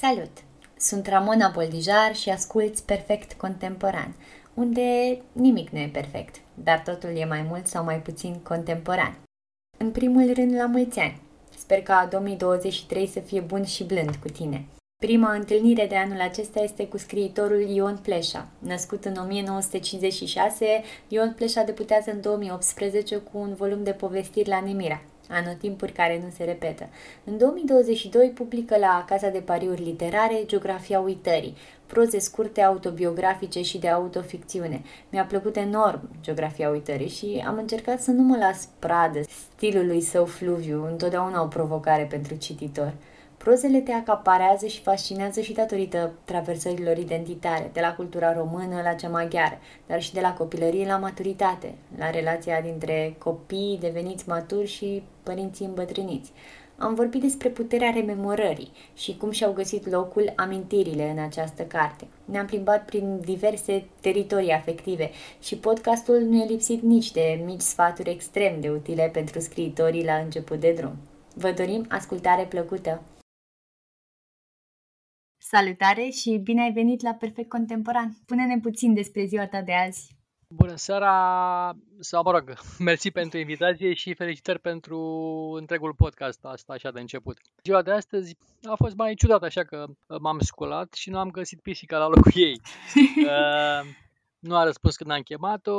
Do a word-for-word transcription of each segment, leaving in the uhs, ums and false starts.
Salut! Sunt Ramona Boldijar și asculți Perfect Contemporan, unde nimic nu e perfect, dar totul e mai mult sau mai puțin contemporan. În primul rând, la mulți ani! Sper ca două mii douăzeci și trei să fie bun și blând cu tine! Prima întâlnire de anul acesta este cu scriitorul Ion Pleșa. Născut în o mie nouă sute cincizeci și șase, Ion Pleșa debutează în două mii optsprezece cu un volum de povestiri la Nemira, Anotimpuri care nu se repetă. În două mii douăzeci și doi publică la Casa de Pariuri Literare Geografia uitării, proze scurte autobiografice și de autoficțiune. Mi-a plăcut enorm Geografia uitării și am încercat să nu mă las pradă stilului său fluviu, întotdeauna o provocare pentru cititor. Prozele te acaparează și fascinează și datorită traversărilor identitare, de la cultura română la cea maghiară, dar și de la copilărie la maturitate, la relația dintre copii deveniți maturi și părinții îmbătrâniți. Am vorbit despre puterea rememorării și cum și-au găsit locul amintirile în această carte. Ne-am plimbat prin diverse teritorii afective și podcastul nu e lipsit nici de mici sfaturi extrem de utile pentru scriitorii la început de drum. Vă dorim ascultare plăcută! Salutare și bine ai venit la Perfect Contemporan. Pune-ne puțin despre ziua ta de azi. Bună seara, sau mă rog, mersi pentru invitație și felicitări pentru întregul podcast asta, așa de început. Ziua de astăzi a fost mai ciudată, așa că m-am sculat și nu am găsit pisica la locul ei. uh, nu a răspuns când am chemat-o,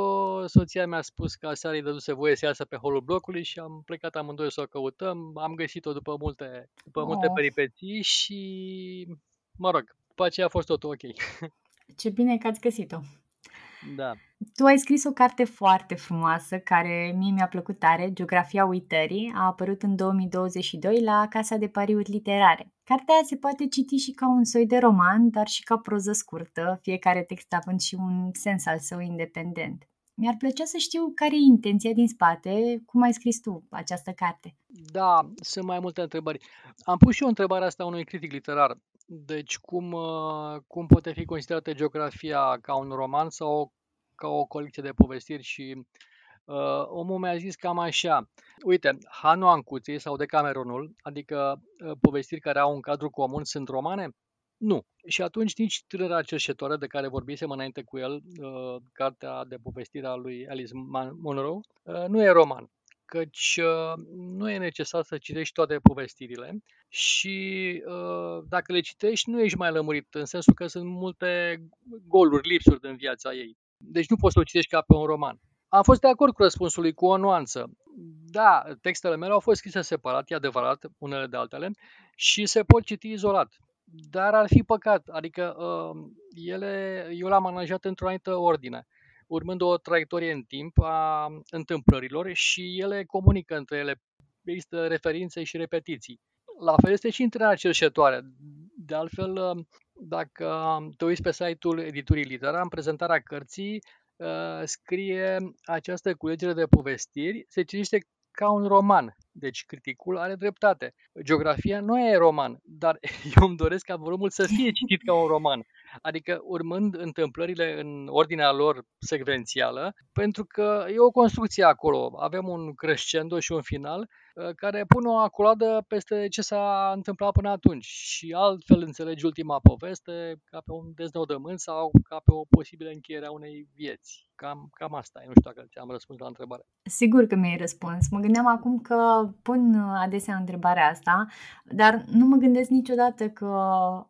soția mi-a spus că aseară îi dăduse voie să iasă pe holul blocului și am plecat amândoi să o căutăm. Am găsit-o după multe, după multe oh. peripeții și... Mă rog, după aceea a fost totul ok. Ce bine că ați găsit-o. Da. Tu ai scris o carte foarte frumoasă, care mie mi-a plăcut tare, Geografia uitării, a apărut în două mii douăzeci și doi la Casa de Pariuri Literare. Cartea se poate citi și ca un soi de roman, dar și ca proză scurtă, fiecare text având și un sens al său independent. Mi-ar plăcea să știu care e intenția din spate, cum ai scris tu această carte. Da, sunt mai multe întrebări. Am pus și eu întrebarea asta unui critic literar. Deci cum, cum poate fi considerată geografia, ca un roman sau ca o colecție de povestiri și uh, omul mi-a zis cam așa. Uite, Hanul Ancuței sau Decameronul, adică uh, povestiri care au un cadru comun, sunt romane? Nu. Și atunci nici Tânăra cerșetoare, de care vorbisem înainte cu el, uh, cartea de povestire a lui Alice Munro, uh, nu e roman. Căci nu e necesar să citești toate povestirile și dacă le citești nu ești mai lămurit, în sensul că sunt multe goluri, lipsuri din viața ei. Deci nu poți să o citești ca pe un roman. Am fost de acord cu răspunsul lui, cu o nuanță. Da, textele mele au fost scrise separat, e adevărat, unele de altele, și se pot citi izolat. Dar ar fi păcat, adică ele, eu le-am aranjat într-o anumită ordine, urmând o traiectorie în timp a întâmplărilor și ele comunică între ele. Există referințe și repetiții. La fel este și Tânăra cerșetoare. De altfel, dacă te uiți pe site-ul Editurii Litera, în prezentarea cărții, scrie această culegere de povestiri, se citește ca un roman. Deci criticul are dreptate. Geografia nu e roman, dar eu îmi doresc ca volumul să fie citit ca un roman. Adică urmând întâmplările în ordinea lor secvențială, pentru că e o construcție acolo. Avem un crescendo și un final care pun o acoladă peste ce s-a întâmplat până atunci și altfel înțelegi ultima poveste ca pe un deznodământ sau ca pe o posibilă încheiere a unei vieți. Cam, cam asta, eu nu știu dacă ți-am răspuns la întrebare. Sigur că mi-ai răspuns. Mă gândeam acum că pun adesea întrebarea asta, dar nu mă gândesc niciodată că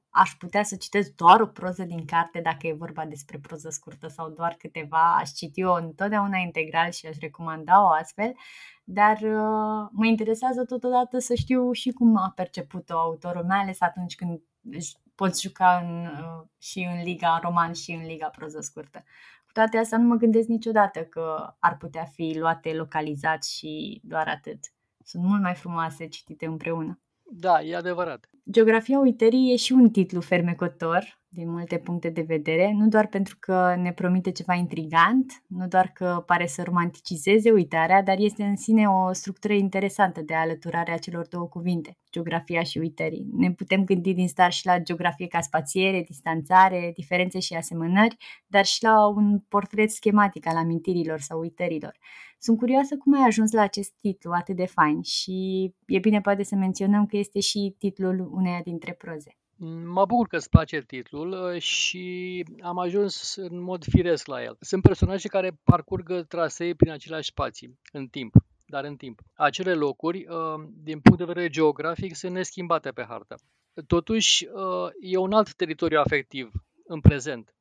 aș putea să citesc doar o proză din carte dacă e vorba despre proză scurtă sau doar câteva. Aș citi eu întotdeauna integral și aș recomanda-o astfel, dar uh, mă interesează totodată să știu și cum a perceput-o autorul, mai ales atunci când poți juca în, uh, și în liga roman și în liga proză scurtă. Cu toate astea nu mă gândesc niciodată că ar putea fi luate localizat și doar atât. Sunt mult mai frumoase citite împreună. Da, e adevărat. Geografia uitării e și un titlu fermecător din multe puncte de vedere, nu doar pentru că ne promite ceva intrigant, nu doar că pare să romanticizeze uitarea, dar este în sine o structură interesantă de alăturare a celor două cuvinte, geografia și uitării. Ne putem gândi din start și la geografie ca spațiere, distanțare, diferențe și asemănări, dar și la un portret schematic al amintirilor sau uitărilor. Sunt curioasă cum ai ajuns la acest titlu atât de fain și e bine poate să menționăm că este și titlul uneia dintre proze. Mă bucur că îți place titlul și am ajuns în mod firesc la el. Sunt personaje care parcurg trasee prin aceleași spații, în timp, dar în timp. Acele locuri, din punct de vedere geografic, sunt neschimbate pe hartă. Totuși, e un alt teritoriu afectiv în prezent.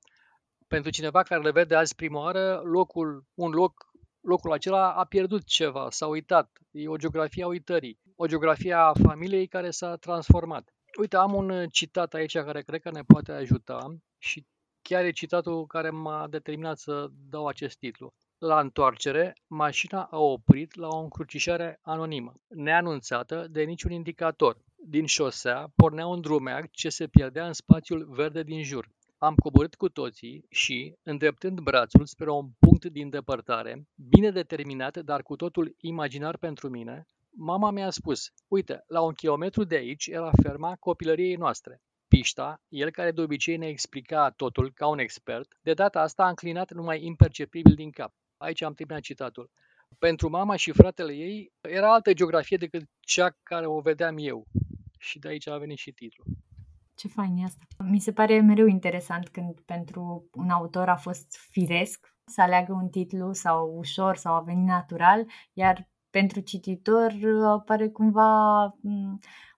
Pentru cineva care le vede azi prima oară, locul, un loc, locul acela a pierdut ceva, s-a uitat. E o geografie a uitării, o geografie a familiei care s-a transformat. Uite, am un citat aici care cred că ne poate ajuta și chiar e citatul care m-a determinat să dau acest titlu. La întoarcere, mașina a oprit la o încrucișare anonimă, neanunțată de niciun indicator. Din șosea pornea un drumeac ce se pierdea în spațiul verde din jur. Am coborât cu toții și, îndreptând brațul spre un punct din depărtare, bine determinat, dar cu totul imaginar pentru mine, mama mi-a spus, uite, la un kilometru de aici era ferma copilăriei noastre. Pișta, el care de obicei ne explica totul ca un expert, de data asta a înclinat numai imperceptibil din cap. Aici am terminat citatul. Pentru mama și fratele ei era altă geografie decât cea care o vedeam eu. Și de aici a venit și titlul. Ce fain e asta. Mi se pare mereu interesant când pentru un autor a fost firesc să aleagă un titlu sau ușor sau a venit natural, iar pentru cititor pare cumva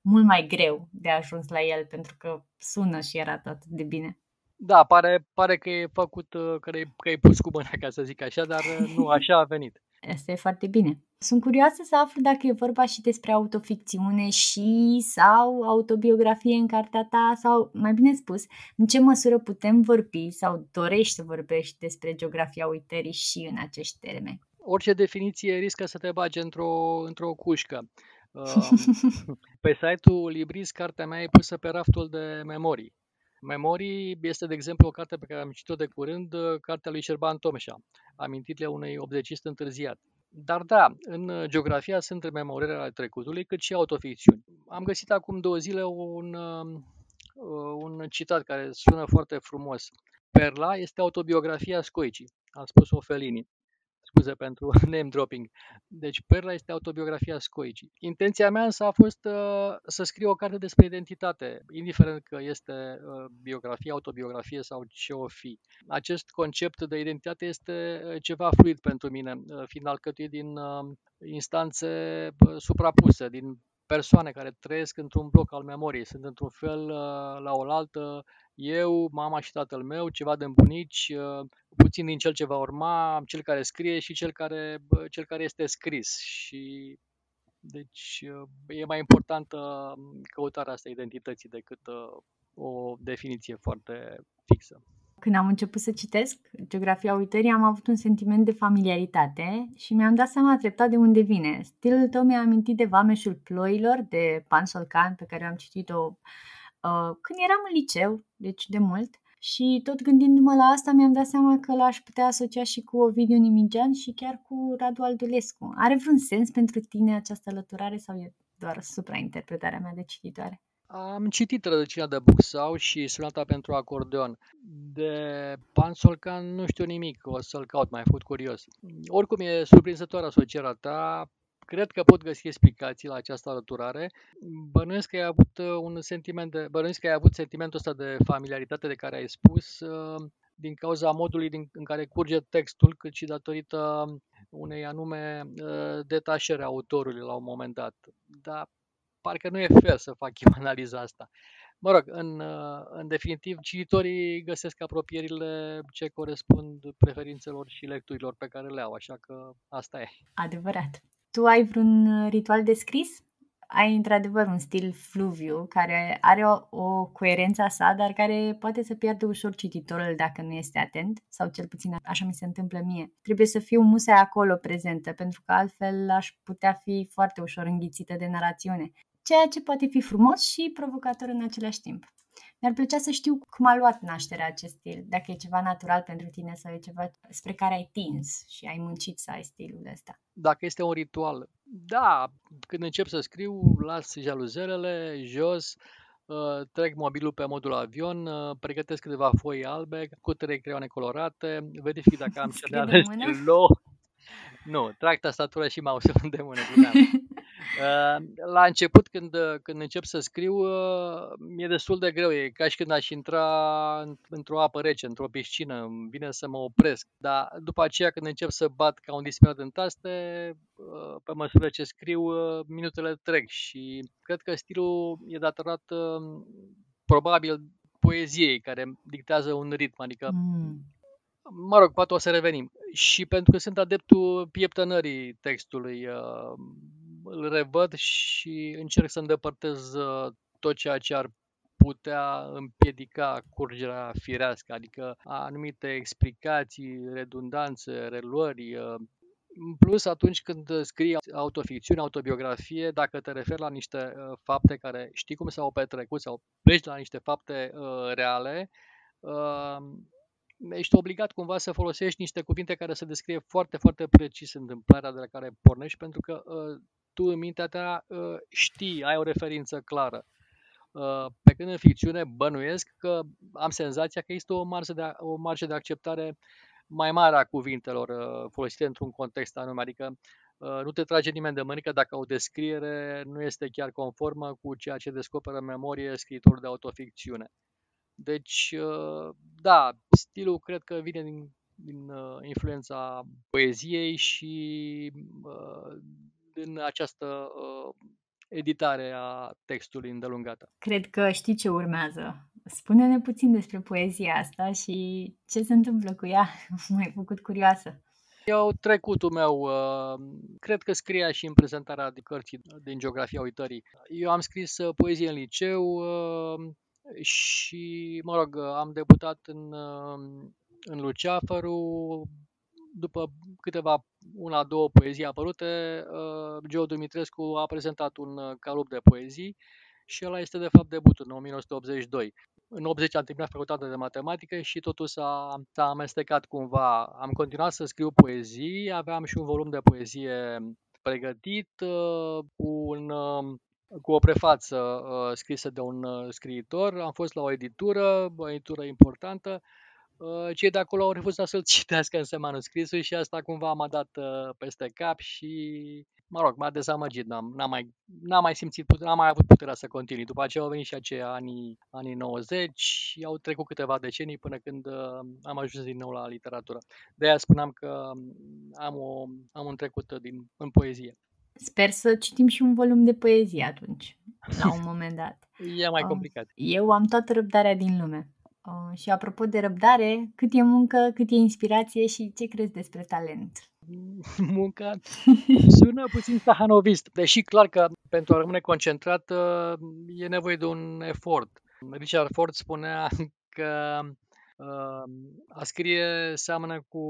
mult mai greu de ajuns la el, pentru că sună și arată atât de bine. Da, pare, pare că e făcut, că e, că e pus cu mâna, ca să zic așa, dar nu, așa a venit. Asta e foarte bine. Sunt curioasă să aflu dacă e vorba și despre autoficțiune și sau autobiografie în cartea ta, sau, mai bine spus, în ce măsură putem vorbi sau dorești să vorbești despre geografia uitării și în acești termeni. Orice definiție riscă să te bage într-o, într-o cușcă. Pe site-ul Libris, cartea mea e pusă pe raftul de memorii. Memorii este, de exemplu, o carte pe care am citit-o de curând, cartea lui Șerban Tomșa, amintirile unui optzecist întârziat. Dar da, în geografia sunt rememorări ale trecutului, cât și autoficțiuni. Am găsit acum două zile un, un citat care sună foarte frumos. Perla este autobiografia scoicii, a spus-o Fellini. Scuze pentru name dropping. Deci Perla este autobiografia scoicii. Intenția mea însă a fost uh, să scriu o carte despre identitate, indiferent că este uh, biografie, autobiografie sau ce o fi. Acest concept de identitate este ceva fluid pentru mine, uh, fiind alcătuit din uh, instanțe uh, suprapuse, din persoane care trăiesc într-un bloc al memoriei. Sunt într-un fel uh, la oaltă, eu, mama și tatăl meu, ceva de bunici, puțin din cel ce va urma, cel care scrie și cel care, cel care este scris. Și deci e mai importantă căutarea asta identității decât o definiție foarte fixă. Când am început să citesc Geografia uitării, am avut un sentiment de familiaritate și mi-am dat seama treptat de unde vine. Stilul tău mi-a amintit de Vameșul Ploilor, de Pan Solcan, pe care am citit-o când eram în liceu, deci de mult, și tot gândindu-mă la asta mi-am dat seama că l-aș putea asocia și cu Ovidiu Nimigian și chiar cu Radu Aldulescu. Are vreun sens pentru tine această alăturare sau e doar suprainterpretarea mea de cititoare? Am citit Rădăcina de Buxau și Sonata pentru acordeon. De Pan Solcan nu știu nimic, o să-l caut, m-ai făcut curios. Oricum e surprinzătoare asocierea ta. Cred că pot găsi explicații la această alăturare. Bănuiesc că ai avut un sentiment de, bănuiesc că ai avut sentimentul ăsta de familiaritate de care ai spus din cauza modului din, în care curge textul, cât și datorită unei anume detașări a autorului la un moment dat. Dar parcă nu e fair să fac eu analiza asta. Mă rog, în, în definitiv, cititorii găsesc apropierile ce corespund preferințelor și lecturilor pe care le au, așa că asta e. Adevărat. Tu ai vreun ritual de scris? Ai într-adevăr un stil fluviu care are o, o coerență a sa, dar care poate să piardă ușor cititorul dacă nu este atent, sau cel puțin așa mi se întâmplă mie. Trebuie să fiu musai acolo prezentă, pentru că altfel aș putea fi foarte ușor înghițită de narațiune, ceea ce poate fi frumos și provocator în același timp. Mi-ar plăcea să știu cum a luat nașterea acest stil, dacă e ceva natural pentru tine sau e ceva spre care ai tins și ai muncit să ai stilul ăsta. Dacă este un ritual, da, când încep să scriu, las jaluzelele jos, trec mobilul pe modul avion, pregătesc câteva foi albe cu trei creioane colorate, verific dacă am cereale stilou. Nu, trag tastatura și mouse-ul de mână. La început, când, când încep să scriu, mi-e destul de greu. E ca și când aș intra într-o apă rece, într-o piscină. Îmi vine să mă opresc. Dar după aceea, când încep să bat ca un disperat în taste, pe măsură ce scriu, minutele trec. Și cred că stilul e datorat probabil poeziei, care dictează un ritm. Adică, mm. mă rog, poate o să revenim. Și pentru că sunt adeptul pieptănării textului, îl revăd și încerc să îndepărtez tot ceea ce ar putea împiedica curgerea firească, adică anumite explicații, redundanțe, reluări. În plus, atunci când scrii autoficțiune, autobiografie, dacă te referi la niște fapte care știi cum s-au petrecut sau pleci la niște fapte reale, ești obligat cumva să folosești niște cuvinte care să descrie foarte, foarte precis întâmplarea de la care pornești, pentru că tu în mintea ta știi, ai o referință clară. Pe când în ficțiune bănuiesc că am senzația că există o marjă de, o marjă de acceptare mai mare a cuvintelor folosite într-un context anume, adică nu te trage nimeni de mânică dacă o descriere nu este chiar conformă cu ceea ce descoperă în memorie scriitorul de autoficțiune. Deci, da, stilul cred că vine din, din influența poeziei și din această editare a textului îndelungată. Cred că știi ce urmează. Spune-ne puțin despre poezia asta și ce se întâmplă cu ea. M-ai făcut curioasă. Eu, trecutul meu, cred că scria și în prezentarea de cărții din Geografia uitării. Eu am scris poezie în liceu și, mă rog, am debutat în, în Luceafărul. După câteva, una, două poezii apărute, Geo Dumitrescu a prezentat un calup de poezii și ăla este de fapt debutul în nouăsprezece optzeci și doi. În optzeci am terminat facultatea de matematică și totul s-a, s-a amestecat cumva. Am continuat să scriu poezii, aveam și un volum de poezie pregătit cu un... cu o prefață uh, scrisă de un uh, scriitor. Am fost la o editură, o editură importantă. Uh, cei de acolo au refuzat să-l citească însă manuscrisul și asta cumva m-a dat uh, peste cap și, mă rog, m-a dezamăgit. N-am, n-am, mai, n-am mai simțit, n-am mai avut puterea să continui. După aceea au venit și aceia anii, anii nouăzeci și au trecut câteva decenii până când uh, am ajuns din nou la literatură. De-aia spuneam că am, o, am un trecut din, în poezie. Sper să citim și un volum de poezie atunci, la un moment dat. E mai complicat. Eu am toată răbdarea din lume. Și apropo de răbdare, cât e muncă, cât e inspirație și ce crezi despre talent? Munca sună puțin stahanovist, deși clar că pentru a rămâne concentrat e nevoie de un efort. Richard Ford spunea că a scrie seamănă cu,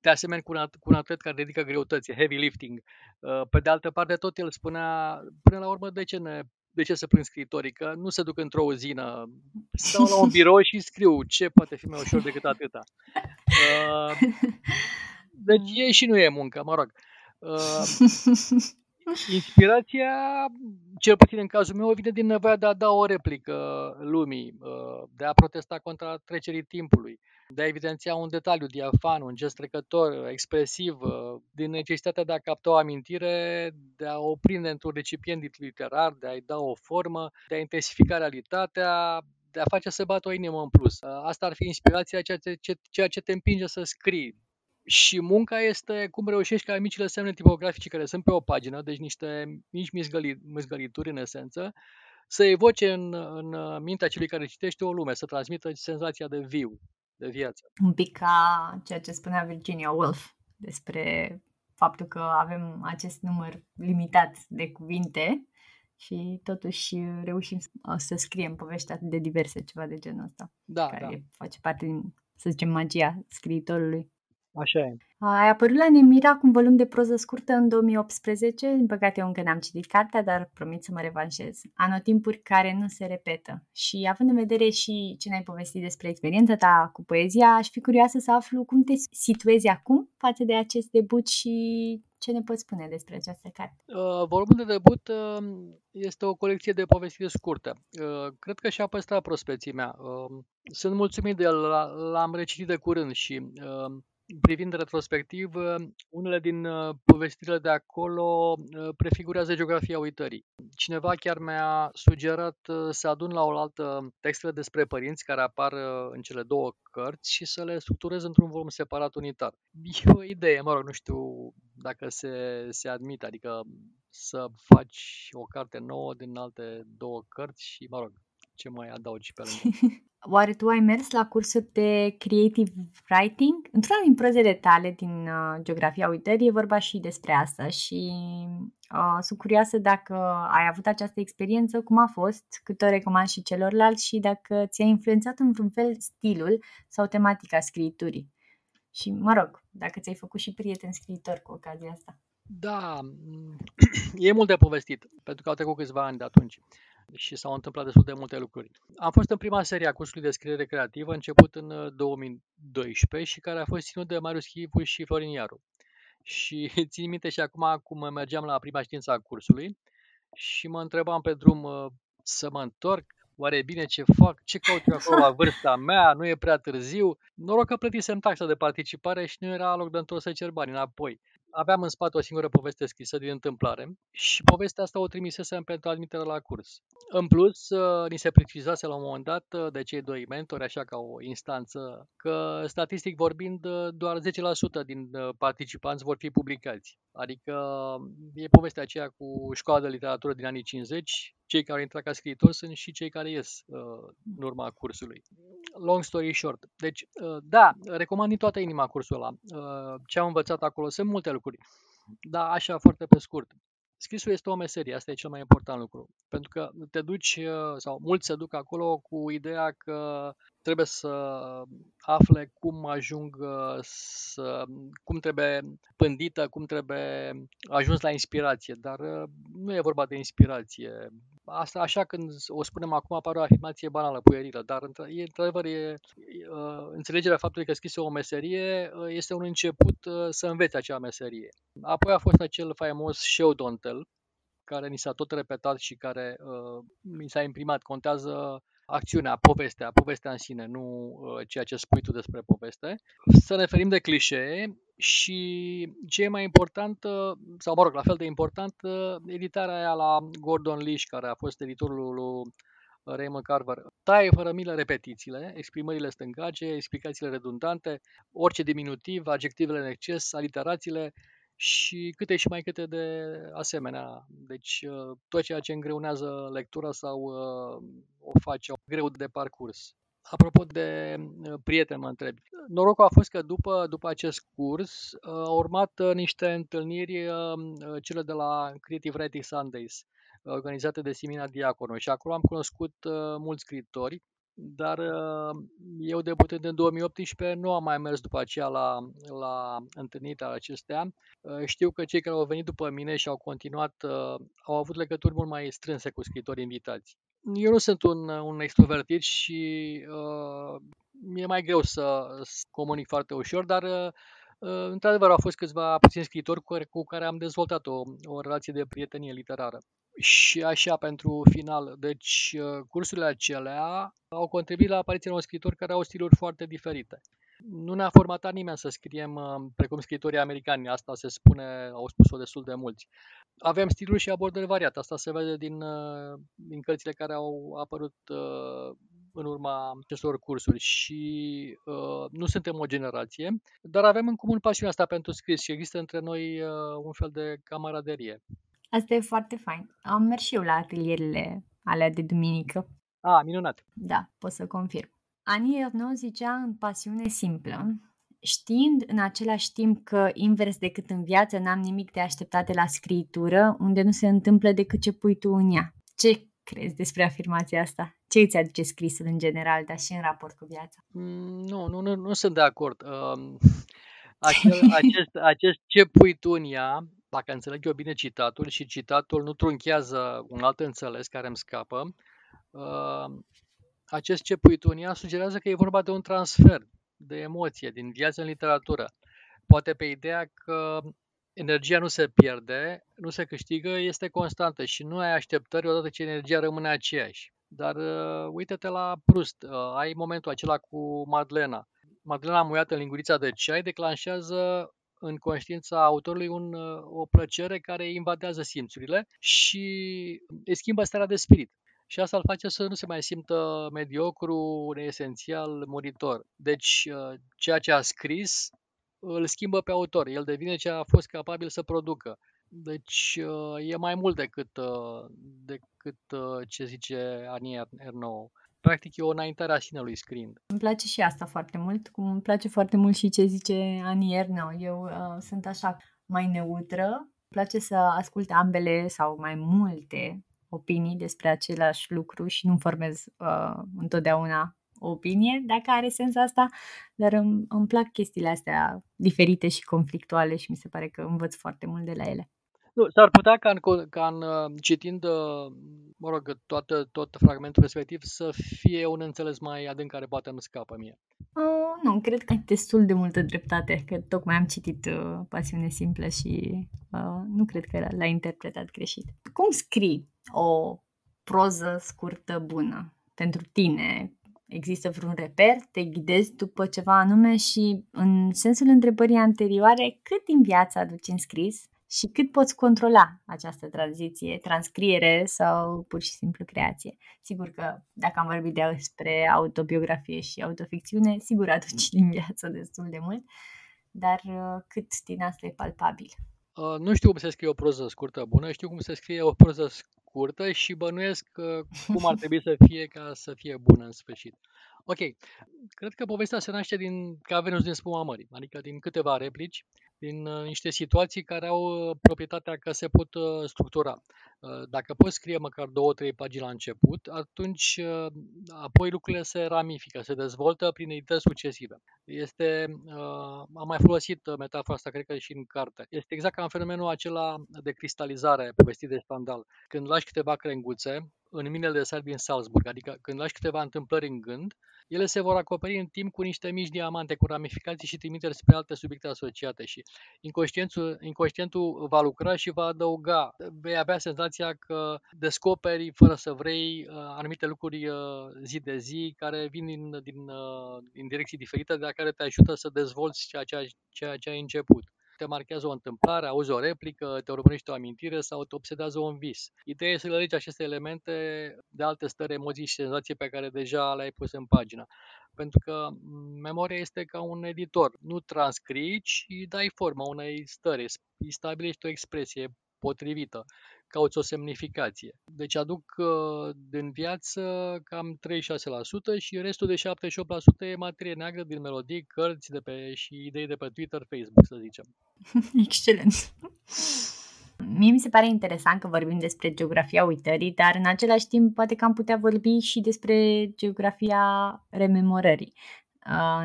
de asemenea cu un atlet care dedică greutăți, heavy lifting. Pe de altă parte, tot el spunea, până la urmă, de ce, ne, de ce se plâng scriitorii? Că nu se duc într-o uzină, stau la un birou și scriu. Ce poate fi mai ușor decât atâta? Deci e și nu e muncă, mă rog. Inspirația, cel puțin în cazul meu, vine din nevoia de a da o replică lumii, de a protesta contra trecerii timpului, de a evidenția un detaliu, diafan, un gest trecător, expresiv, din necesitatea de a capta o amintire, de a o prinde într-un recipient literar, de a-i da o formă, de a intensifica realitatea, de a face să bată o inimă în plus. Asta ar fi inspirația, ceea ce, ceea ce te împinge să scrii. Și munca este cum reușești ca micile semne tipografice care sunt pe o pagină, deci niște mici mizgăli, mizgălituri în esență, să evoce în, în mintea celui care citește o lume, să transmită senzația de viu, de viață. Un pic ca ceea ce spunea Virginia Woolf despre faptul că avem acest număr limitat de cuvinte și totuși reușim să scriem povești atât de diverse, ceva de genul ăsta, da, care da. face parte din, să zicem, magia scriitorului. Așa e. Ai apărut la Nemira cu un volum de proză scurtă în două mii optsprezece. Din păcate eu încă n-am citit cartea, dar promit să mă revanșez. Anotimpuri care nu se repetă. Și având în vedere și ce ne-ai povestit despre experiența ta cu poezia, aș fi curioasă să aflu cum te situezi acum față de acest debut și ce ne poți spune despre această carte. Uh, volumul de debut uh, este o colecție de povestiri scurte. Uh, cred că și-a păstrat prospețimea. Uh, sunt mulțumit de el, l-am recitit de curând și... Uh, privind retrospectiv, unele din povestirile de acolo prefigurează geografia uitării. Cineva chiar mi-a sugerat să adun la oaltă textele despre părinți care apar în cele două cărți și să le structurez într-un volum separat unitar. E o idee, mă rog, nu știu dacă se, se admite, adică să faci o carte nouă din alte două cărți și, mă rog, ce mai adaugi pe lângă. Oare tu ai mers la cursuri de creative writing? Într-una din prozele tale din uh, Geografia uitării e vorba și despre asta și uh, sunt curioasă dacă ai avut această experiență, cum a fost, cât o recomand și celorlalți și dacă ți-a influențat într-un fel stilul sau tematica scriiturii. Și, mă rog, dacă ți-ai făcut și prieteni scriitori cu ocazia asta. Da, e mult de povestit, pentru că au trecut câțiva ani de atunci și s-au întâmplat destul de multe lucruri. Am fost în prima serie a cursului de scriere creativă, început în două mii doisprezece și care a fost ținut de Marius Chivu și Florin Iaru. Și țin minte și acum cum mergeam la prima ședință a cursului și mă întrebam pe drum să mă întorc, oare e bine ce fac, ce caut eu acolo la vârsta mea, nu e prea târziu. Noroc că plătisem taxa de participare și nu era loc de întors să cer bani înapoi. Aveam în spate o singură poveste scrisă din întâmplare și povestea asta o trimisesem pentru admitere la curs. În plus, ni se precizase la un moment dat de cei doi mentori, așa ca o instanță, că statistic vorbind doar zece la sută din participanți vor fi publicați. Adică e povestea aceea cu școala de literatură din anii cincizeci, cei care au intrat ca scriitori sunt și cei care ies uh, în urma cursului. Long story short. Deci, uh, da, recomand din toată inima cursul ăla. Uh, ce am învățat acolo, sunt multe lucruri, dar așa foarte pe scurt. Scrisul este o meserie, asta e cel mai important lucru, pentru că te duci, sau mulți se duc acolo cu ideea că trebuie să afle cum ajung, să, cum trebuie pândită, cum trebuie ajuns la inspirație, dar nu e vorba de inspirație. Asta așa când o spunem acum apare o afirmație banală, puierilă, dar într-adevăr înțelegerea faptului că scris o meserie este un început să înveți acea meserie. Apoi a fost acel faimos show don't tell, care ni s-a tot repetat și care uh, mi s-a imprimat. Contează acțiunea, povestea, povestea în sine, nu uh, ceea ce spui tu despre poveste. Să ne ferim de clișee și ce e mai important, uh, sau mă rog, la fel de important, uh, editarea aia la Gordon Leach, care a fost editorul lui Raymond Carver. Taie fără milă repetițiile, exprimările stângace, explicațiile redundante, orice diminutiv, adjectivele în exces, aliterațiile, și câte și mai câte de asemenea. Deci tot ceea ce îngreunează lectura sau o face greu de parcurs. Apropo de prieteni, mă întreb. Norocul a fost că după, după acest curs au urmat niște întâlniri, cele de la Creative Writing Sundays, organizate de Simina Diaconu. Și acolo am cunoscut mulți scriitori, dar eu debutând în două mii optsprezece nu am mai mers după aceea la, la întâlnirea acestea. Știu că cei care au venit după mine și au continuat au avut legături mult mai strânse cu scriitori invitați. Eu nu sunt un, un extrovertit și uh, mi-e mai greu să, să comunic foarte ușor, dar uh, într-adevăr au fost câțiva puțini scriitori cu, cu care am dezvoltat o, o relație de prietenie literară. Și așa, pentru final, deci cursurile acelea au contribuit la apariția unor scriitori care au stiluri foarte diferite. Nu ne-a formatat nimeni să scriem precum scriitorii americani, asta se spune, au spus-o destul de mulți. Avem stiluri și abordări variate, asta se vede din, din cărțile care au apărut în urma acestor cursuri și uh, nu suntem o generație, dar avem în comun pasiunea asta pentru scris și există între noi uh, un fel de camaraderie. Asta e foarte fain. Am mers și eu la atelierele alea de duminică. A, minunat. Da, pot să confirm. Annie Ernaux zicea în Pasiune simplă, știind în același timp că invers decât în viață n-am nimic de așteptat de la scriitură, unde nu se întâmplă decât ce pui tu în ea. Ce crezi despre afirmația asta? Ce îți aduce scrisul în general, dar și în raport cu viața? Mm, nu, nu, nu, nu sunt de acord. Uh, acel, acest, acest ce pui tu în ea... Dacă înțeleg eu bine citatul și citatul nu trunchează un alt înțeles care îmi scapă, acest ce pui tu în ea sugerează că e vorba de un transfer de emoție din viață în literatură. Poate pe ideea că energia nu se pierde, nu se câștigă, este constantă și nu ai așteptări odată ce energia rămâne aceeași. Dar uite-te la Proust, ai momentul acela cu Madlena. Madlena muiată în lingurița de ceai declanșează în conștiința autorului un, o plăcere care invadează simțurile și îi schimbă starea de spirit. Și asta îl face să nu se mai simtă mediocru, neesențial, muritor. Deci ceea ce a scris îl schimbă pe autor, el devine ce a fost capabil să producă. Deci e mai mult decât, decât ce zice Annie Ernaux. Practic e o înaintare a sinelui scriind. Îmi place și asta foarte mult, cum îmi place foarte mult și ce zice Annie Ernaux. Eu uh, sunt așa mai neutră, îmi place să ascult ambele sau mai multe opinii despre același lucru și nu-mi formez uh, întotdeauna o opinie, dacă are sens asta, dar îmi, îmi plac chestiile astea diferite și conflictuale și mi se pare că învăț foarte mult de la ele. Nu, s-ar putea ca în, ca în citind, mă rog, toată, tot fragmentul respectiv să fie un înțeles mai adânc care poate nu scapă mie. Uh, nu, cred că ai destul de multă dreptate, că tocmai am citit uh, Pasiune simplă și uh, nu cred că l-ai interpretat greșit. Cum scrii o proză scurtă bună pentru tine? Există vreun reper? Te ghidezi după ceva anume? Și în sensul întrebării anterioare, cât din viață aduci în scris și cât poți controla această tranziție, transcriere sau pur și simplu creație? Sigur că dacă am vorbit despre autobiografie și autoficțiune, sigur aduci din viață destul de mult, dar cât din asta e palpabil? Uh, nu știu cum se scrie o proză scurtă bună, știu cum se scrie o proză scurtă și bănuiesc uh, cum ar trebui să fie ca să fie bună în sfârșit. Ok, cred că povestea se naște din ca Venus din spuma mării, adică din câteva replici, din uh, niște situații care au proprietatea că se pot uh, structura. Uh, dacă poți scrie măcar două, trei pagini la început, atunci uh, apoi lucrurile se ramifică, se dezvoltă prin editări succesive. Este, uh, am mai folosit metafora asta, cred că și în carte. Este exact ca în fenomenul acela de cristalizare povestit de Stendhal. Când lași câteva crenguțe în minele de sare din Salzburg, adică când lași câteva întâmplări în gând, ele se vor acoperi în timp cu niște mici diamante, cu ramificații și trimiteri spre alte subiecte asociate și inconștientul, inconștientul va lucra și va adăuga. Vei avea senzația că descoperi, fără să vrei, anumite lucruri zi de zi care vin din, din, din direcții diferite, dar care te ajută să dezvolți ceea ce, ceea ce ai început. Te marchează o întâmplare, auzi o replică, te urmărește o amintire sau te obsedează un vis. Ideea este să lărgi aceste elemente de alte stări, emoții și senzații pe care deja le-ai pus în pagină. Pentru că memoria este ca un editor. Nu transcrii, ci dai forma unei stări, îi stabilești o expresie potrivită, cauți o semnificație. Deci aduc din viață cam treizeci și șase la sută și restul de șaptezeci și opt la sută e materie neagră din melodii, cărți de pe, și idei de pe Twitter, Facebook, să zicem. Excelent! Mie mi se pare interesant că vorbim despre geografia uitării, dar în același timp poate că am putea vorbi și despre geografia rememorării.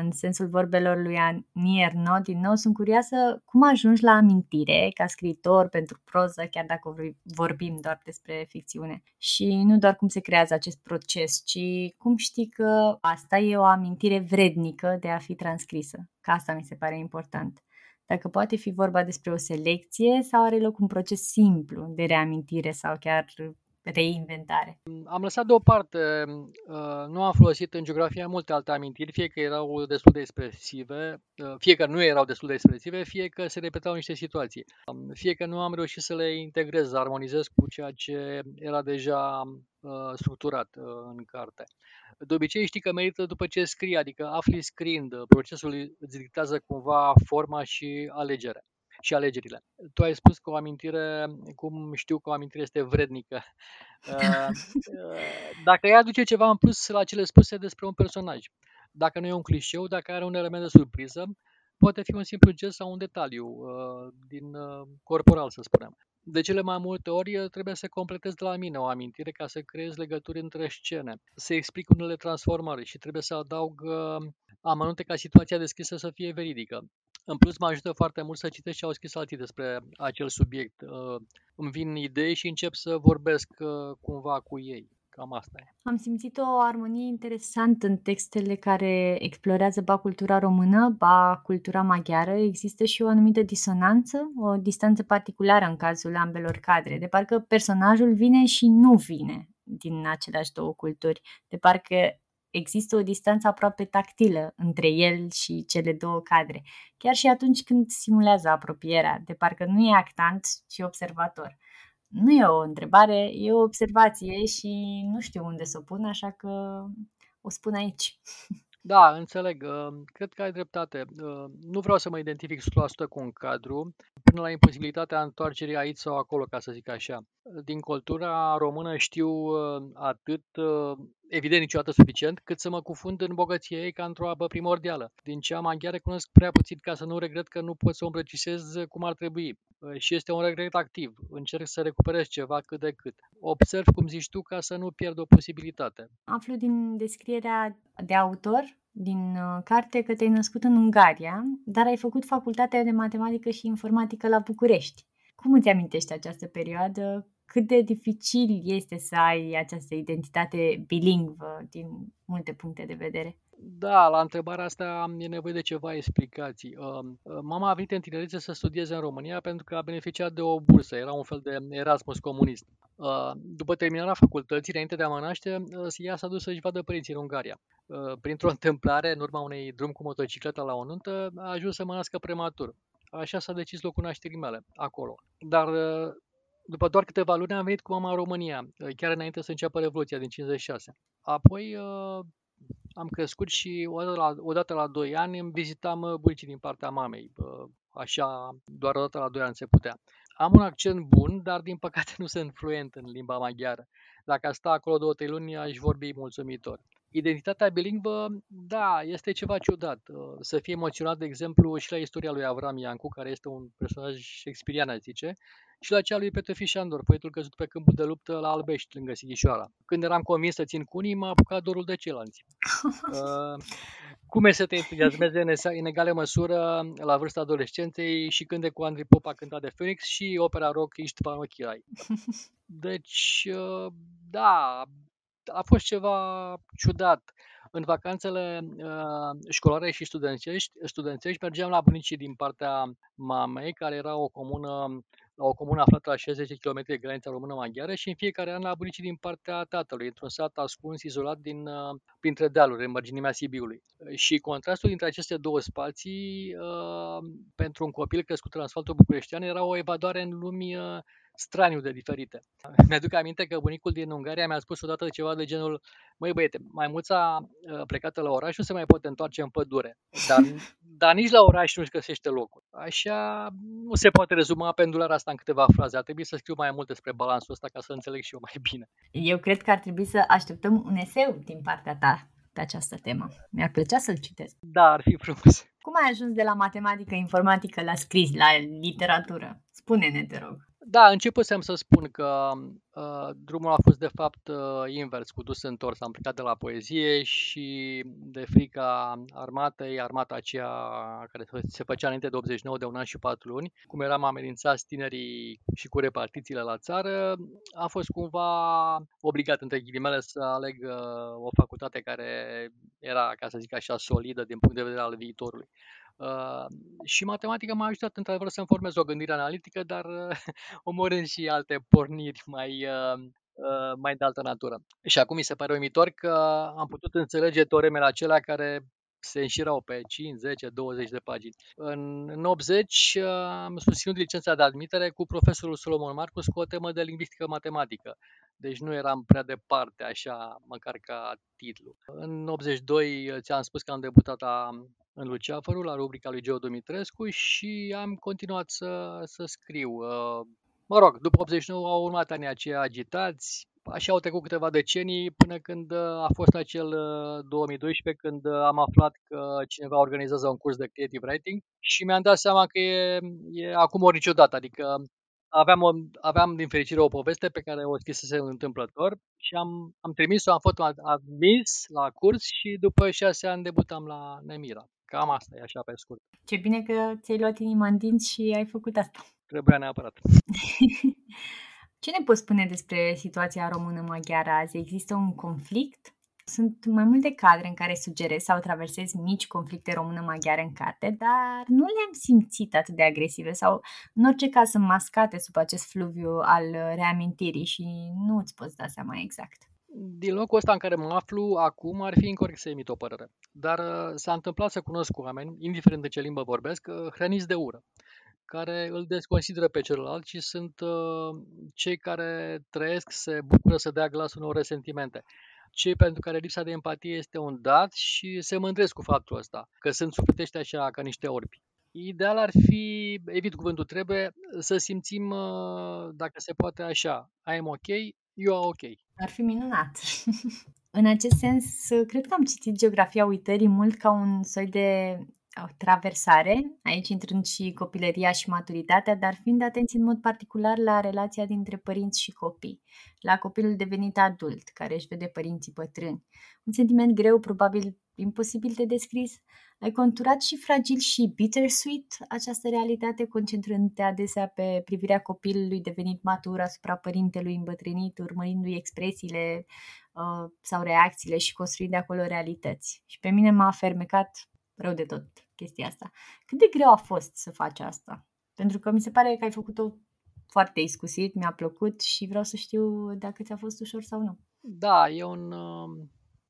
În sensul vorbelor lui Annie Ernaux, din nou sunt curioasă cum ajungi la amintire ca scriitor pentru proză, chiar dacă vorbim doar despre ficțiune. Și nu doar cum se creează acest proces, ci cum știi că asta e o amintire vrednică de a fi transcrisă. Că asta mi se pare important. Dacă poate fi vorba despre o selecție sau are loc un proces simplu de reamintire sau chiar reinventare. Am lăsat deoparte, nu am folosit în geografia multe alte amintiri, fie că erau destul de expresive, fie că nu erau destul de expresive, fie că se repetau niște situații, fie că nu am reușit să le integrez, să armonizez cu ceea ce era deja structurat în carte. De obicei știi că merită după ce scrii, adică afli scriind, procesul îți dictează cumva forma și alegerea. Și alegerile. Tu ai spus că o amintire, cum știu că o amintire este vrednică. Dacă ea aduce ceva în plus la cele spuse despre un personaj, dacă nu e un clișeu, dacă are un element de surpriză, poate fi un simplu gest sau un detaliu din corporal, să spunem. De cele mai multe ori trebuie să completez de la mine o amintire ca să creez legături între scene, să explic unele transformări și trebuie să adaug amănunte ca situația descrisă să fie veridică. În plus, mă ajută foarte mult să citesc ce au scris alții despre acel subiect. Îmi vin idei și încep să vorbesc cumva cu ei. Cam asta e. Am simțit o armonie interesantă în textele care explorează ba cultura română, ba cultura maghiară. Există și o anumită disonanță, o distanță particulară în cazul ambelor cadre. De parcă personajul vine și nu vine din aceleași două culturi. De parcă există o distanță aproape tactilă între el și cele două cadre, chiar și atunci când simulează apropierea, de parcă nu e actant, ci observator. Nu e o întrebare, e o observație și nu știu unde să o pun, așa că o spun aici. Da, înțeleg. Cred că ai dreptate. Nu vreau să mă identific o sută la sută cu un cadru, până la imposibilitatea întoarcerii aici sau acolo, ca să zic așa. Din cultura română știu atât, evident niciodată suficient, cât să mă cufund în bogăția ei ca într-o apă primordială. Din cea maghiară cunosc prea puțin ca să nu regret că nu pot să o îmbrățișez cum ar trebui. Și este un regret activ. Încerc să recuperez ceva cât de cât. Observ, cum zici tu, ca să nu pierd o posibilitate. Aflu din descrierea de autor din carte că te-ai născut în Ungaria, dar ai făcut facultatea de matematică și informatică la București. Cum îți amintești această perioadă? Cât de dificil este să ai această identitate bilingvă din multe puncte de vedere? Da, la întrebarea asta e nevoie de ceva explicații. Mama a venit în tinerețe să studieze în România pentru că a beneficiat de o bursă. Era un fel de Erasmus comunist. După terminarea facultății, înainte de a mă naște, ea s-a dus să-și vadă părinții în Ungaria. Printr-o întâmplare, în urma unui drum cu motocicleta la o nuntă, a ajuns să mă nască prematur. Așa s-a decis locul nașterii mele, acolo. Dar după doar câteva luni am venit cu mama în România, chiar înainte să înceapă Revoluția din cincizeci și șase. Apoi am crescut și odată la, odată la doi ani îmi vizitam bunicii din partea mamei. Așa, doar odată la doi ani se putea. Am un accent bun, dar din păcate nu sunt fluent în limba maghiară. Dacă aș sta acolo două, trei luni, aș vorbi mulțumitor. Identitatea bilingvă, da, este ceva ciudat. Să fie emoționat, de exemplu, și la istoria lui Avram Iancu, care este un personaj shakespearian, aș zice, și la cea lui Petőfi Sándor, poetul căzut pe câmpul de luptă la Albești, lângă Sighișoara. Când eram convins să țin cu unii, m-a apucat dorul de ceilalți. uh, cum e să te entuziasmeze în egală măsură la vârsta adolescenței și când de cu Andrei Popa cântat de Phoenix și opera rock István Király. Deci, uh, da... a fost ceva ciudat. În vacanțele uh, școlare și studențești, studențești mergeam la bunicii din partea mamei, care era o comună, o comună aflată la șaizeci de kilometri de granița română-maghiară, și în fiecare an la bunicii din partea tatălui, într-un sat ascuns, izolat din, uh, printre dealuri, în marginimea Sibiului. Și contrastul dintre aceste două spații, uh, pentru un copil crescut la asfaltul bucureștean, era o evadare în lumii uh, straniu de diferite. Mi-aduc aminte că bunicul din Ungaria mi-a spus odată ceva de genul: măi băiete, maimuța plecată la oraș nu se mai poate întoarce în pădure, dar, dar nici la oraș nu-și găsește locul. Așa nu se poate rezuma pendulara asta în câteva fraze. Ar trebui să scriu mai mult despre balansul ăsta ca să înțeleg și eu mai bine. Eu cred că ar trebui să așteptăm un eseu din partea ta pe această temă. Mi-ar plăcea să-l citesc. Da, ar fi frumos. Cum ai ajuns de la matematică, informatică, la scris, la literatură? Spune-ne, te rog. Da, începusem să spun că uh, drumul a fost de fapt uh, invers, cu dus întors. Am plecat de la poezie și de frica armatei, armata aceea care se făcea înainte de optzeci și nouă, de un an și patru luni. Cum eram amenințați tinerii și cu repartițiile la țară, am fost cumva obligat, între ghilimele, să aleg uh, o facultate care era, ca să zic așa, solidă din punct de vedere al viitorului. Uh, și matematica m-a ajutat într-adevăr să-mi formez o gândire analitică, dar uh, omorând și alte porniri mai, uh, uh, mai de altă natură. Și acum mi se pare uimitor că am putut înțelege teoremele acelea care se înșirau pe cinci, zece, douăzeci de pagini. În, în optzeci uh, am susținut licența de admitere cu profesorul Solomon Marcus cu o temă de lingvistică matematică. Deci nu eram prea departe, așa, măcar ca titlu. În optzeci și doi ți-am spus că am debutat la... în Luceafărul, la rubrica lui Geo Dumitrescu, și am continuat să, să scriu. Mă rog, după optzeci și nouă au urmat anii aceia agitați, așa au trecut câteva decenii, până când a fost acel două mii doisprezece, când am aflat că cineva organizează un curs de creative writing și mi-am dat seama că e, e acum ori niciodată, adică aveam, o, aveam din fericire o poveste pe care o scrisesem întâmplător și am, am trimis-o, am fost admis la curs și după șase ani debutam la Nemira. Cam asta e, așa pe scurt. Ce bine că ți-ai luat inima în dinți și ai făcut asta. Trebuia neapărat. Ce ne poți spune despre situația română-maghiară azi? Există un conflict? Sunt mai multe cadre în care sugerez sau traversez mici conflicte română-maghiare în carte, dar nu le-am simțit atât de agresive sau, în orice caz, sunt mascate sub acest fluviu al reamintirii și nu îți poți da seama exact. Din locul ăsta în care mă aflu acum, ar fi incorect să emit o părere. Dar s-a întâmplat să cunosc oameni, indiferent de ce limbă vorbesc, hrăniți de ură, care îl desconsideră pe celălalt și sunt uh, cei care trăiesc, se bucură să dea glasul unor resentimente. Cei pentru care lipsa de empatie este un dat și se mândresc cu faptul ăsta, că sunt sufletești așa ca niște orbi. Ideal ar fi, evit cuvântul trebuie, să simțim, uh, dacă se poate așa, I'm ok, you are ok. Ar fi minunat! În acest sens, cred că am citit Geografia uitării mult ca un soi de o traversare, aici intrând și copilăria și maturitatea, dar fiind atenți în mod particular la relația dintre părinți și copii, la copilul devenit adult, care își vede părinții bătrâni. Un sentiment greu, probabil imposibil de descris. Ai conturat și fragil și bittersweet această realitate, concentrându-te adesea pe privirea copilului devenit matur asupra părintelui îmbătrânit, urmărindu-i expresiile uh, sau reacțiile și construind de acolo realități. Și pe mine m-a fermecat rău de tot chestia asta. Cât de greu a fost să faci asta? Pentru că mi se pare că ai făcut-o foarte iscusit, mi-a plăcut și vreau să știu dacă ți-a fost ușor sau nu. Da, e un,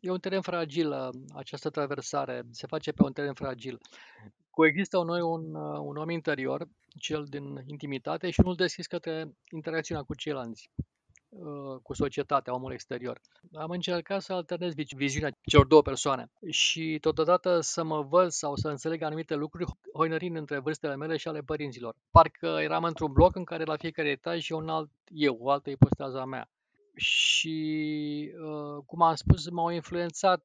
e un teren fragil această traversare. Se face pe un teren fragil. Coexistă în noi un, un om interior, cel din intimitate, și unul deschis către interacțiunea cu ceilalți, cu societatea, omul exterior. Am încercat să alternez viziunea celor două persoane și totodată să mă văd sau să înțeleg anumite lucruri hoinărind între vârstele mele și ale părinților. Parcă eram într-un bloc în care la fiecare etaj e un alt eu, o altă ipostează a mea. Și, cum am spus, m-au influențat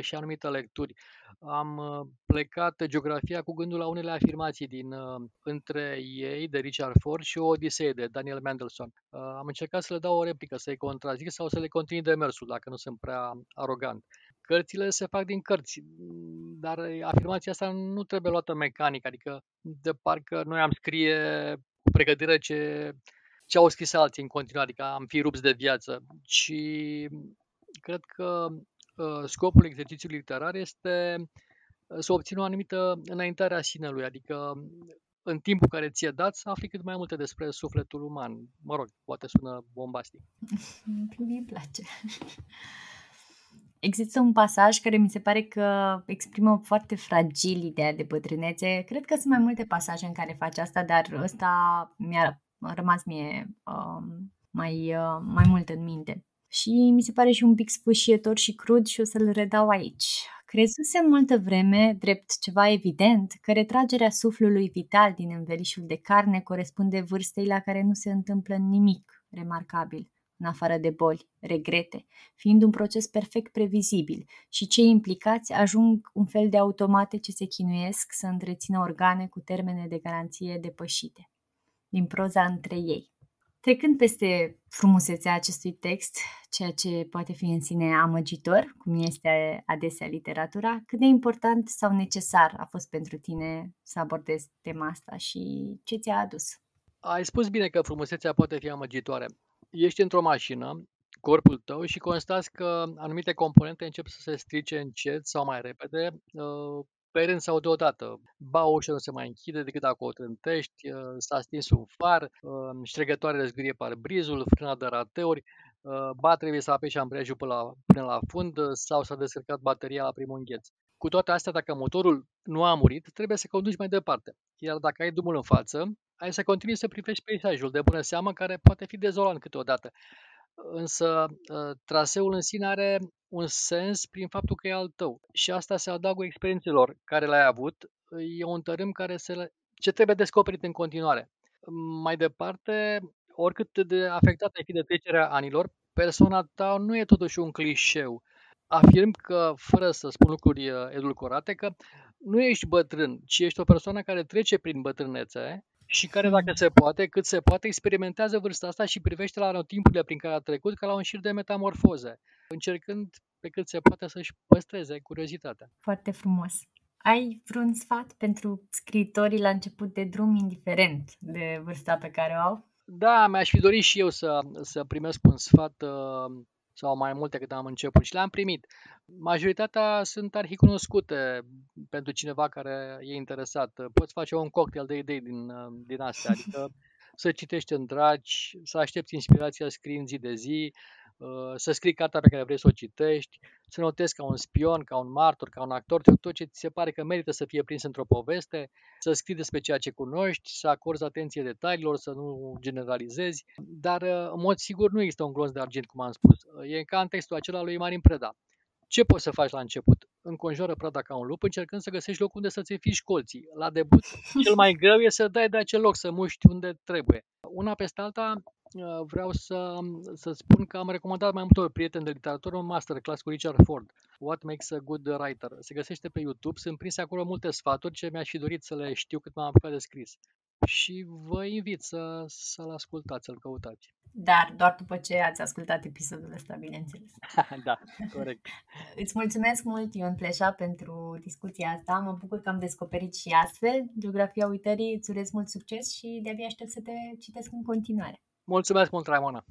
și anumite lecturi. Am plecat Geografia cu gândul la unele afirmații din Între ei, de Richard Ford, și O Odisee, de Daniel Mendelssohn. Am încercat să le dau o replică, să-i contrazic sau să le continui demersul, dacă nu sunt prea arogant. Cărțile se fac din cărți, dar afirmația asta nu trebuie luată mecanic, adică de parcă noi am scrie cu pregătire ce... ce au scris alții în continuare, adică am fi rupți de viață. Și cred că scopul exercițiului literar este să obțină o anumită înaintare a sinelui, adică în timpul care ți-e dat să afli cât mai multe despre sufletul uman. Mă rog, poate sună bombastic. Mi-mi place. Există un pasaj care mi se pare că exprimă foarte fragil ideea de bătrânețe. Cred că sunt mai multe pasaje în care faci asta, dar ăsta mi-a a rămas mie uh, mai, uh, mai mult în minte. Și mi se pare și un pic sfâșietor și crud și o să-l redau aici. Crezusem multă vreme, drept ceva evident, că retragerea suflului vital din învelișul de carne corespunde vârstei la care nu se întâmplă nimic remarcabil, în afară de boli, regrete, fiind un proces perfect previzibil și cei implicați ajung un fel de automate ce se chinuiesc să întrețină organe cu termene de garanție depășite. Din proza Între ei. Trecând peste frumusețea acestui text, ceea ce poate fi în sine amăgitor, cum este adesea literatura, cât de important sau necesar a fost pentru tine să abordezi tema asta și ce ți-a adus? Ai spus bine că frumusețea poate fi amăgitoare. Ești într-o mașină, corpul tău, și constați că anumite componente încep să se strice încet sau mai repede, pe rând sau deodată. Ba, o ușă nu se mai închide decât dacă o trântești, s-a stins un far, ștregătoarele zgârie parbrizul, frâna de rateuri, ba trebuie să apeși ambreiajul până la, până la fund sau s-a descărcat bateria la primul îngheț. Cu toate astea, dacă motorul nu a murit, trebuie să conduci mai departe. Iar dacă ai drumul în față, ai să continui să privești peisajul de bună seamă, care poate fi dezolant câteodată. Însă traseul în sine are un sens prin faptul că e al tău. Și asta se adaugă experiențelor care le-ai avut. E un tărâm care se le... ce trebuie descoperit în continuare. Mai departe, oricât de afectat ai fi de trecerea anilor, persoana ta nu e totuși un clișeu. Afirm că, fără să spun lucruri edulcorate, că nu ești bătrân, ci ești o persoană care trece prin bătrânețe și care, dacă se poate, cât se poate, experimentează vârsta asta și privește la anotimpurile prin care a trecut ca la un șir de metamorfoze, încercând pe cât se poate să-și păstreze curiozitatea. Foarte frumos! Ai vreun sfat pentru scriitorii la început de drum, indiferent de vârsta pe care o au? Da, mi-aș fi dorit și eu să, să primesc un sfat sau mai multe cât am început și le-am primit. Majoritatea sunt arhicunoscute pentru cineva care e interesat. Poți face un cocktail de idei din, din astea, adică să citești în dragi, să aștepți inspirația scriind zi de zi, să scrii cartea pe care vrei să o citești, să notezi ca un spion, ca un martor, ca un actor, tot ce ți se pare că merită să fie prins într-o poveste, să scrii despre ceea ce cunoști, să acorzi atenție detaliilor, să nu generalizezi, dar în mod sigur nu există un glonț de argint, cum am spus. E ca în textul acela lui Marin Preda. Ce poți să faci la început? Înconjoară prada ca un lup, încercând să găsești locul unde să-ți fiși colții. La debut, cel mai greu e să dai de acel loc, să muști unde trebuie. Una peste alta, vreau să, să spun că am recomandat mai multor prieteni de literatură un masterclass cu Richard Ford, What Makes a Good Writer. Se găsește pe YouTube, sunt prinse acolo multe sfaturi ce mi-aș fi dorit să le știu cât m-am apucat de scris. Și vă invit să, să-l ascultați, să-l căutați. Dar doar după ce ați ascultat episodul ăsta, bineînțeles. Da, corect. Îți mulțumesc mult, Ion Pleșa, pentru discuția asta. Mă bucur că am descoperit și astfel Geografia uitării. Îți urez mult succes și de-abia aștept să te citesc în continuare. Mulțumesc mult, Ramona!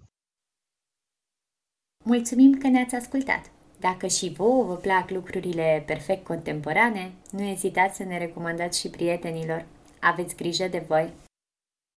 Mulțumim că ne-ați ascultat! Dacă și vouă vă plac lucrurile perfect contemporane, nu ezitați să ne recomandați și prietenilor. Aveți grijă de voi!